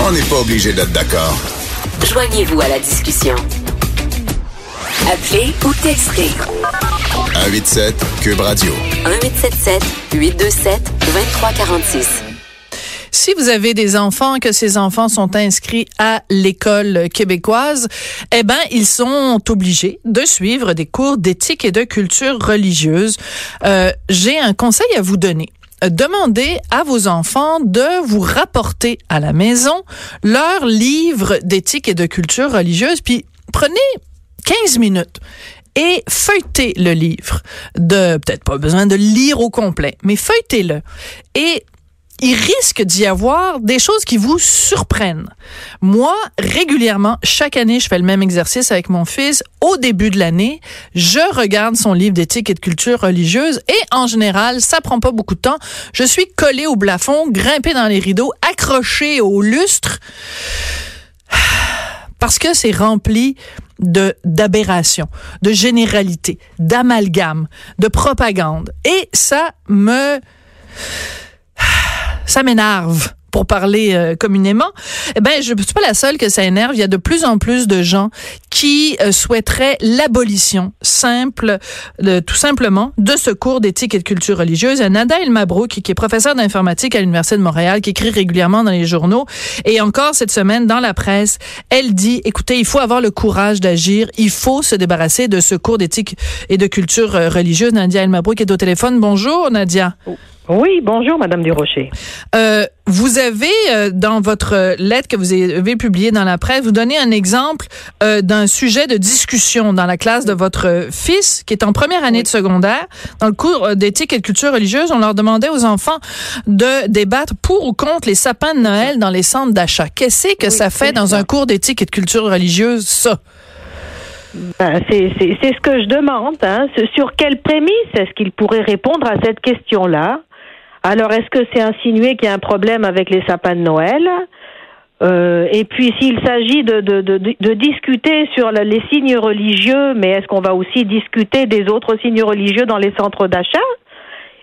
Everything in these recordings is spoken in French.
On n'est pas obligé d'être d'accord. Joignez-vous à la discussion. Appelez ou textez. 187 Cube Radio. 1877-827-2346. Si vous avez des enfants, que ces enfants sont inscrits à l'école québécoise, eh ben, ils sont obligés de suivre des cours d'éthique et de culture religieuse. J'ai un conseil à vous donner. Demandez à vos enfants de vous rapporter à la maison leurs livres d'éthique et de culture religieuse, puis prenez 15 minutes. Et feuilletez le livre. Peut-être pas besoin de le lire au complet, mais feuilletez-le. Et il risque d'y avoir des choses qui vous surprennent. Moi, régulièrement, chaque année, je fais le même exercice avec mon fils. Au début de l'année, je regarde son livre d'éthique et de culture religieuse et en général, ça prend pas beaucoup de temps. Je suis collée au plafond, grimpée dans les rideaux, accrochée au lustre parce que c'est rempli d'aberrations, de généralités, d'amalgames, de propagande. Et ça m'énerve, pour parler communément. Eh ben, je suis pas la seule que ça énerve. Il y a de plus en plus de gens qui souhaiteraient l'abolition tout simplement, de ce cours d'éthique et de culture religieuse. Nadia El Mabrouk, qui est professeure d'informatique à l'Université de Montréal, qui écrit régulièrement dans les journaux, et encore cette semaine dans la presse, elle dit, écoutez, il faut avoir le courage d'agir, il faut se débarrasser de ce cours d'éthique et de culture religieuse. Nadia El Mabrouk est au téléphone. Bonjour, Nadia. Oh. Oui, bonjour, Madame Durocher. Vous avez, dans votre lettre que vous avez publiée dans la presse, vous donnez un exemple d'un sujet de discussion dans la classe de votre fils, qui est en première année de secondaire. Dans le cours d'éthique et de culture religieuse, on leur demandait aux enfants de débattre pour ou contre les sapins de Noël dans les centres d'achat. Qu'est-ce que ça fait dans un cours d'éthique et de culture religieuse, ça? Ben, c'est ce que je demande. Hein. Sur quelle prémisse est-ce qu'ils pourraient répondre à cette question-là? Alors, est-ce que c'est insinué qu'il y a un problème avec les sapins de Noël? Et puis, s'il s'agit de discuter sur les signes religieux, mais est-ce qu'on va aussi discuter des autres signes religieux dans les centres d'achat?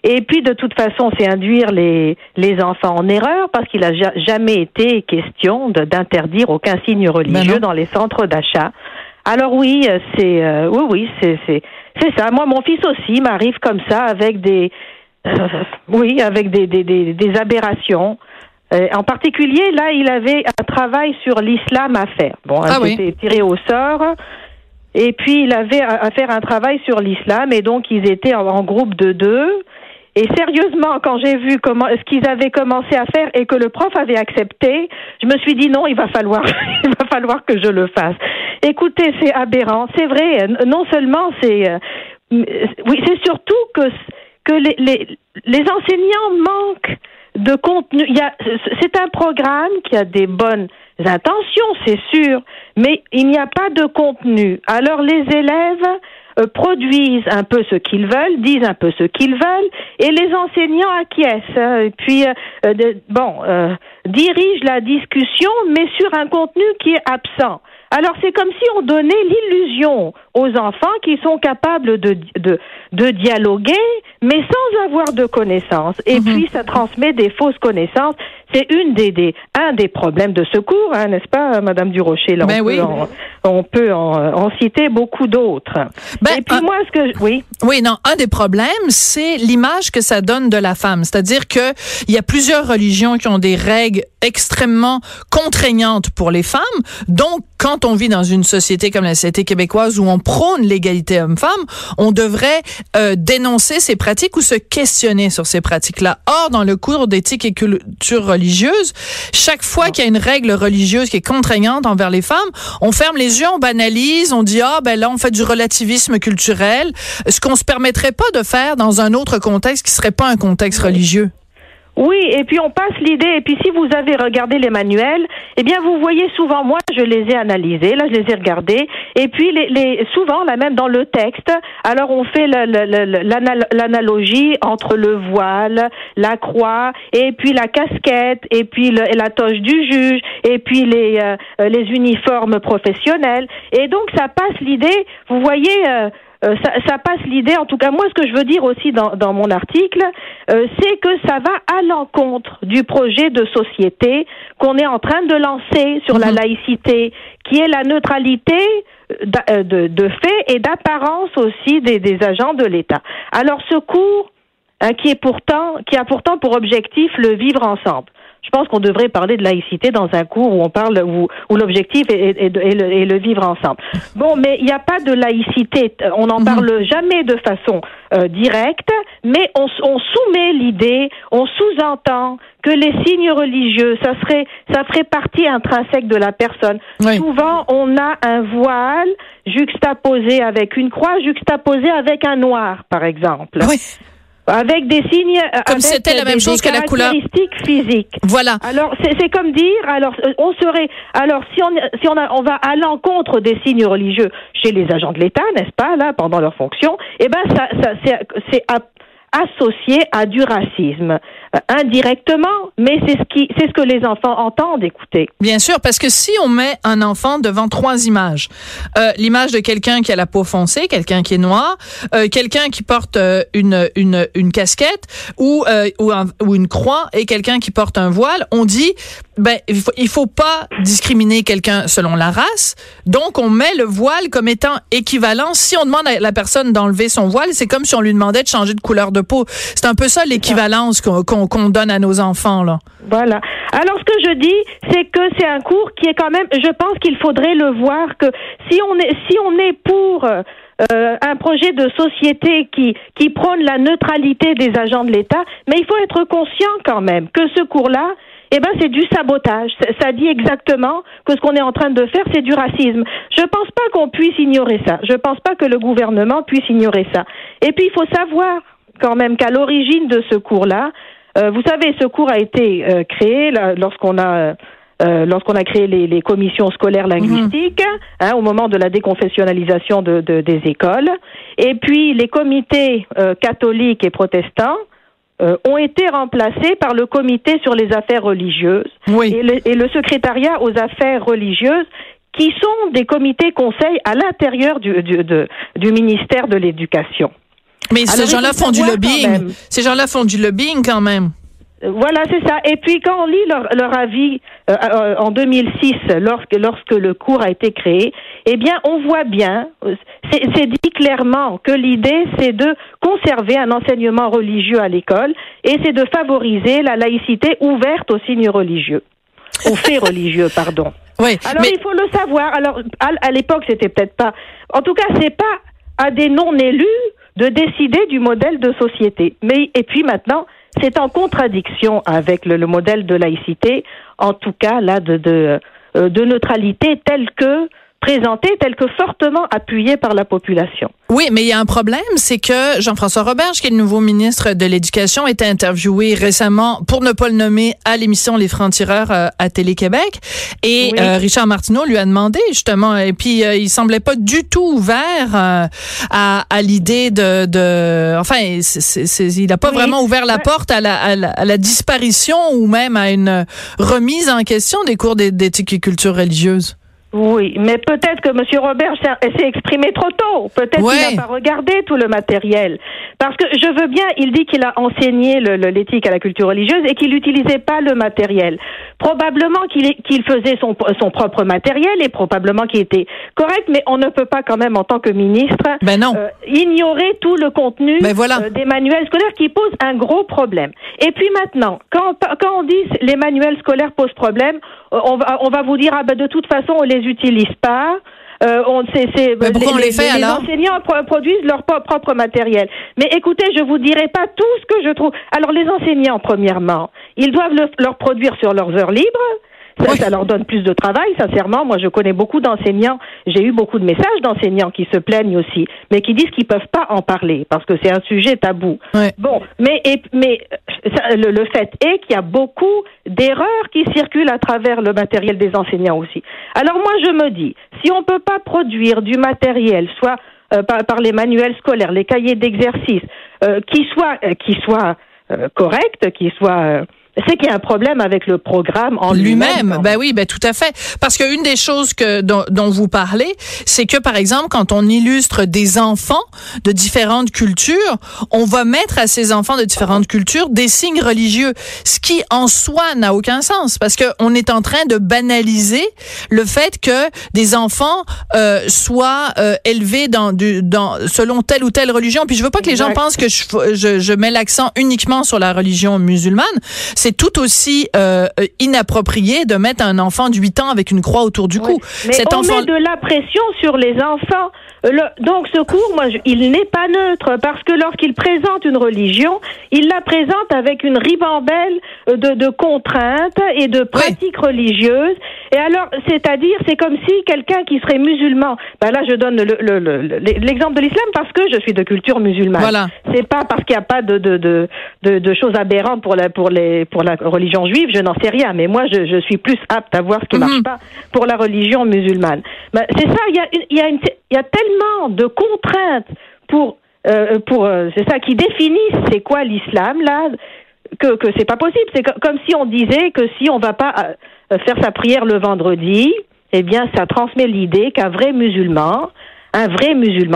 Et puis, de toute façon, c'est induire les enfants en erreur, parce qu'il n'a jamais été question d'interdire aucun signe religieux dans les centres d'achat. Alors oui, c'est ça. Moi, mon fils aussi m'arrive comme ça avec des aberrations. En particulier, là, il avait un travail sur l'islam à faire. Bon, c'était tiré au sort. Et puis, il avait à faire un travail sur l'islam. Et donc, ils étaient en groupe de deux. Et sérieusement, quand j'ai vu ce qu'ils avaient commencé à faire et que le prof avait accepté, je me suis dit non, il va falloir que je le fasse. Écoutez, c'est aberrant, c'est vrai. Non seulement c'est surtout que les enseignants manquent de contenu. C'est un programme qui a des bonnes intentions, c'est sûr, mais il n'y a pas de contenu. Alors les élèves produisent un peu ce qu'ils veulent, disent un peu ce qu'ils veulent, et les enseignants acquiescent. Hein, et puis, dirigent la discussion, mais sur un contenu qui est absent. Alors, c'est comme si on donnait l'illusion aux enfants qu'ils sont capables de dialoguer, mais sans avoir de connaissances. Et puis, ça transmet des fausses connaissances. C'est un des problèmes de ce cours, hein, n'est-ce pas, Madame Durocher? Là, on peut en citer beaucoup d'autres. Ben, et puis moi, un des problèmes, c'est l'image que ça donne de la femme. C'est-à-dire que il y a plusieurs religions qui ont des règles extrêmement contraignantes pour les femmes. Donc, quand on vit dans une société comme la société québécoise où on prône l'égalité homme-femme, on devrait dénoncer ces pratiques ou se questionner sur ces pratiques-là. Or, dans le cours d'éthique et culture religieuse, chaque fois qu'il y a une règle religieuse qui est contraignante envers les femmes, on ferme les yeux, on banalise, on dit on fait du relativisme culturel, ce qu'on se permettrait pas de faire dans un autre contexte qui serait pas un contexte religieux. Oui, et puis on passe l'idée, et puis si vous avez regardé les manuels, eh bien vous voyez souvent, moi je les ai analysés, là je les ai regardés, et puis souvent là même dans le texte, alors on fait l'analogie entre le voile, la croix, et puis la casquette, et puis la toche du juge, et puis les uniformes professionnels, et donc ça passe l'idée, vous voyez... Ça passe l'idée, en tout cas moi ce que je veux dire aussi dans mon article, c'est que ça va à l'encontre du projet de société qu'on est en train de lancer sur la laïcité, qui est la neutralité de fait et d'apparence aussi des agents de l'État. Alors ce cours qui a pourtant pour objectif le vivre ensemble. Je pense qu'on devrait parler de laïcité dans un cours où on parle où l'objectif est le vivre ensemble. Bon, mais il n'y a pas de laïcité, on n'en parle jamais de façon directe, mais on soumet l'idée, on sous-entend que les signes religieux, ça ferait partie intrinsèque de la personne. Oui. Souvent, on a un voile juxtaposé avec une croix, juxtaposé avec un noir, par exemple. Oui. Avec des signes, comme c'était la même chose que la couleur, caractéristiques physiques. Voilà. Alors c'est comme dire, on va à l'encontre des signes religieux chez les agents de l'État, n'est-ce pas, là, pendant leur fonction, eh ben c'est associé à du racisme. Indirectement, mais c'est ce que les enfants entendent écouter. Bien sûr, parce que si on met un enfant devant trois images, l'image de quelqu'un qui a la peau foncée, quelqu'un qui est noir, quelqu'un qui porte une casquette ou une croix et quelqu'un qui porte un voile, on dit il faut pas discriminer quelqu'un selon la race. Donc on met le voile comme étant équivalent. Si on demande à la personne d'enlever son voile, c'est comme si on lui demandait de changer de couleur de peau. C'est un peu ça l'équivalence qu'on donne à nos enfants, là. Voilà. Alors, ce que je dis, c'est que c'est un cours qui est quand même... Je pense qu'il faudrait le voir que si on est pour... un projet de société qui prône la neutralité des agents de l'État, mais il faut être conscient quand même que ce cours-là, c'est du sabotage. Ça dit exactement que ce qu'on est en train de faire, c'est du racisme. Je pense pas qu'on puisse ignorer ça. Je pense pas que le gouvernement puisse ignorer ça. Et puis, il faut savoir quand même qu'à l'origine de ce cours-là, vous savez, ce cours a été créé là, lorsqu'on a créé les commissions scolaires linguistiques, au moment de la déconfessionnalisation des écoles, et puis les comités catholiques et protestants ont été remplacés par le comité sur les affaires religieuses et le secrétariat aux affaires religieuses, qui sont des comités conseils à l'intérieur du ministère de l'Éducation. Mais ces gens-là font du lobbying. Ces gens-là font du lobbying quand même. Voilà, c'est ça. Et puis, quand on lit leur avis en 2006, lorsque le cours a été créé, eh bien, on voit bien, c'est dit clairement que l'idée, c'est de conserver un enseignement religieux à l'école et c'est de favoriser la laïcité ouverte aux signes religieux, aux faits religieux, pardon. Oui, alors, il faut le savoir. Alors, à l'époque, c'était peut-être pas... En tout cas, c'est pas à des non-élus de décider du modèle de société. Et puis, maintenant... C'est en contradiction avec le modèle de laïcité, en tout cas là de neutralité telle que présentée, telle que fortement appuyée par la population. Oui, mais il y a un problème, c'est que Jean-François Roberge, qui est le nouveau ministre de l'Éducation, était interviewé récemment, pour ne pas le nommer, à l'émission Les Francs-Tireurs à Télé-Québec. Et Richard Martineau lui a demandé, justement, et puis il semblait pas du tout ouvert à l'idée de... Enfin, il n'a pas vraiment ouvert la porte à la disparition ou même à une remise en question des cours d'éthique et culture religieuse. Oui, mais peut-être que M. Roberge s'est exprimé trop tôt. Peut-être qu'il n'a pas regardé tout le matériel. Parce que je veux bien, il dit qu'il a enseigné l'éthique à la culture religieuse et qu'il n'utilisait pas le matériel. Probablement qu'il faisait son propre matériel et probablement qu'il était correct, mais on ne peut pas quand même, en tant que ministre, ignorer tout le contenu des manuels scolaires qui posent un gros problème. Et puis maintenant, quand on dit les manuels scolaires posent problème, on va vous dire, de toute façon, on les utilise pas. Les enseignants produisent leur propre matériel. Mais écoutez, je vous dirai pas tout ce que je trouve. Alors les enseignants, premièrement, ils doivent leur produire sur leurs heures libres. Ça, oui. Ça leur donne plus de travail, sincèrement. Moi, je connais beaucoup d'enseignants. J'ai eu beaucoup de messages d'enseignants qui se plaignent aussi, mais qui disent qu'ils peuvent pas en parler parce que c'est un sujet tabou. Oui. Bon, mais ça, le fait est qu'il y a beaucoup d'erreurs qui circulent à travers le matériel des enseignants aussi. Alors moi, je me dis, si on peut pas produire du matériel, soit par les manuels scolaires, les cahiers d'exercice, qui soit correct, qui soit c'est qu'il y a un problème avec le programme en lui-même. Ben oui, ben tout à fait. Parce qu'une des choses dont vous parlez, c'est que, par exemple, quand on illustre des enfants de différentes cultures, on va mettre à ces enfants de différentes cultures des signes religieux, ce qui, en soi, n'a aucun sens. Parce qu'on est en train de banaliser le fait que des enfants soient élevés selon telle ou telle religion. Puis je veux pas que les gens pensent que je mets l'accent uniquement sur la religion musulmane. C'est tout aussi inapproprié de mettre un enfant de 8 ans avec une croix autour du cou. Oui. Mais met de la pression sur les enfants. Donc ce cours, il n'est pas neutre parce que lorsqu'il présente une religion, il la présente avec une ribambelle de contraintes et de pratiques religieuses. Et alors, c'est-à-dire, c'est comme si quelqu'un qui serait musulman. Ben là, je donne l'exemple de l'islam parce que je suis de culture musulmane. Voilà. C'est pas parce qu'il n'y a pas de choses aberrantes pour la religion juive, je n'en sais rien, mais moi je suis plus apte à voir ce qui marche pas pour la religion musulmane. Ben, c'est ça, il y a tellement de contraintes pour c'est ça qui définissent c'est quoi l'islam là que c'est pas possible. C'est comme si on disait que si on va pas faire sa prière le vendredi, eh bien ça transmet l'idée qu'un vrai musulman.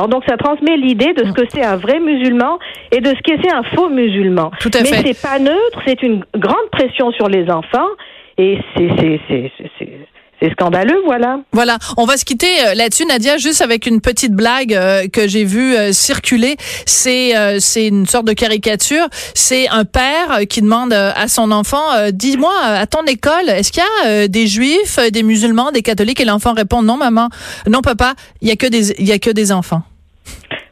Donc, ça transmet l'idée de ce que c'est un vrai musulman et de ce que c'est un faux musulman. Tout à fait. Mais c'est pas neutre, c'est une grande pression sur les enfants et c'est scandaleux, voilà. Voilà, on va se quitter là-dessus, Nadia, juste avec une petite blague que j'ai vue circuler. C'est une sorte de caricature. C'est un père qui demande à son enfant, dis-moi, à ton école, est-ce qu'il y a des juifs, des musulmans, des catholiques? Et l'enfant répond, non maman, non papa, il y a que des enfants.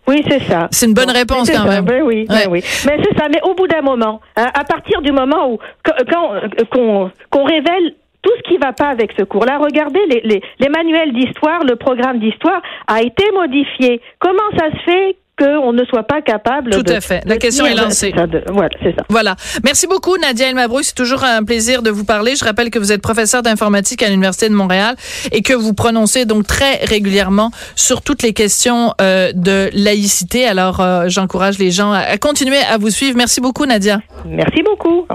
Oui, c'est ça. C'est une bonne réponse quand même. Ben oui, ouais. Ben oui. Mais c'est ça. Mais au bout d'un moment, hein, à partir du moment où qu'on révèle tout ce qui va pas avec ce cours-là. Regardez, les manuels d'histoire, le programme d'histoire a été modifié. Comment ça se fait qu'on ne soit pas capable de... Tout à fait. La question est lancée. Voilà, c'est ça. Voilà. Merci beaucoup, Nadia El Mabrouk. C'est toujours un plaisir de vous parler. Je rappelle que vous êtes professeure d'informatique à l'Université de Montréal et que vous prononcez donc très régulièrement sur toutes les questions de laïcité. Alors, j'encourage les gens à continuer à vous suivre. Merci beaucoup, Nadia. Merci beaucoup.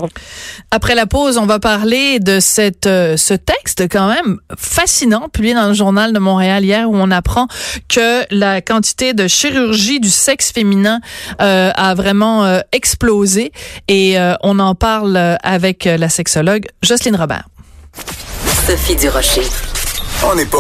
Après la pause, on va parler de ce texte quand même fascinant, publié dans le Journal de Montréal hier, où on apprend que la quantité de chirurgie du sexe féminin a vraiment explosé et on en parle avec la sexologue Jocelyne Robert. Sophie Durocher. On n'est pas